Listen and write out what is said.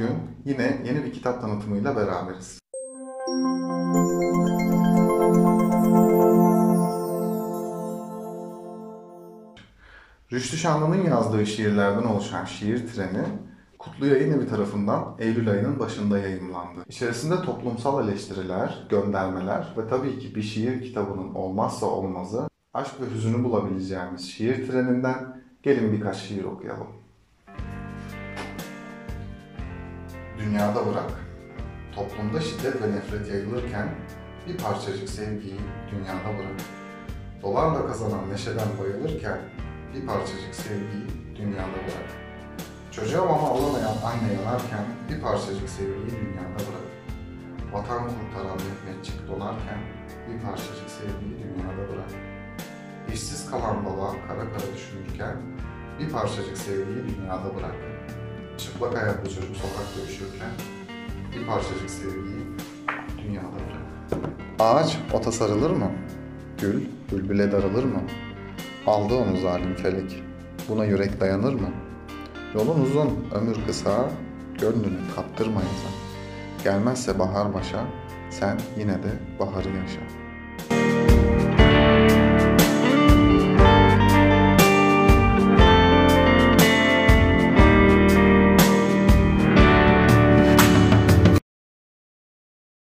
bugün yine yeni bir kitap tanıtımıyla beraberiz. Rüştü Şanlı'nın yazdığı şiirlerden oluşan Şiir Treni, Kutlu Yayınevi tarafından Eylül ayının başında yayımlandı. İçerisinde toplumsal eleştiriler, göndermeler ve tabii ki bir şiir kitabının olmazsa olmazı, aşk ve hüzünü bulabileceğimiz Şiir Treni'nden gelin birkaç şiir okuyalım. Dünyada bırak, toplumda şiddet ve nefret yayılırken bir parçacık sevgiyi dünyada bırak. Dolarla kazanan neşeden bayılırken bir parçacık sevgiyi dünyada bırak. Çocuğa mama alamayan anne yanarken bir parçacık sevgiyi dünyada bırak. Vatan kurtaran mehmetçik dolarken bir parçacık sevgiyi dünyada bırak. İşsiz kalan baba kara kara düşünürken bir parçacık sevgiyi dünyada bırak. Çıplak ayaklı çocuk sokakta üşürken bir parçacık sevgiyi dünyada bırak. Ağaç ota sarılır mı? Gül bülbüle darılır mı? Aldı onu zalim felek, buna yürek dayanır mı? Yolun uzun, ömür kısa, gönlünü kaptırma yaza. Gelmezse bahar başa, sen yine de baharı yaşa.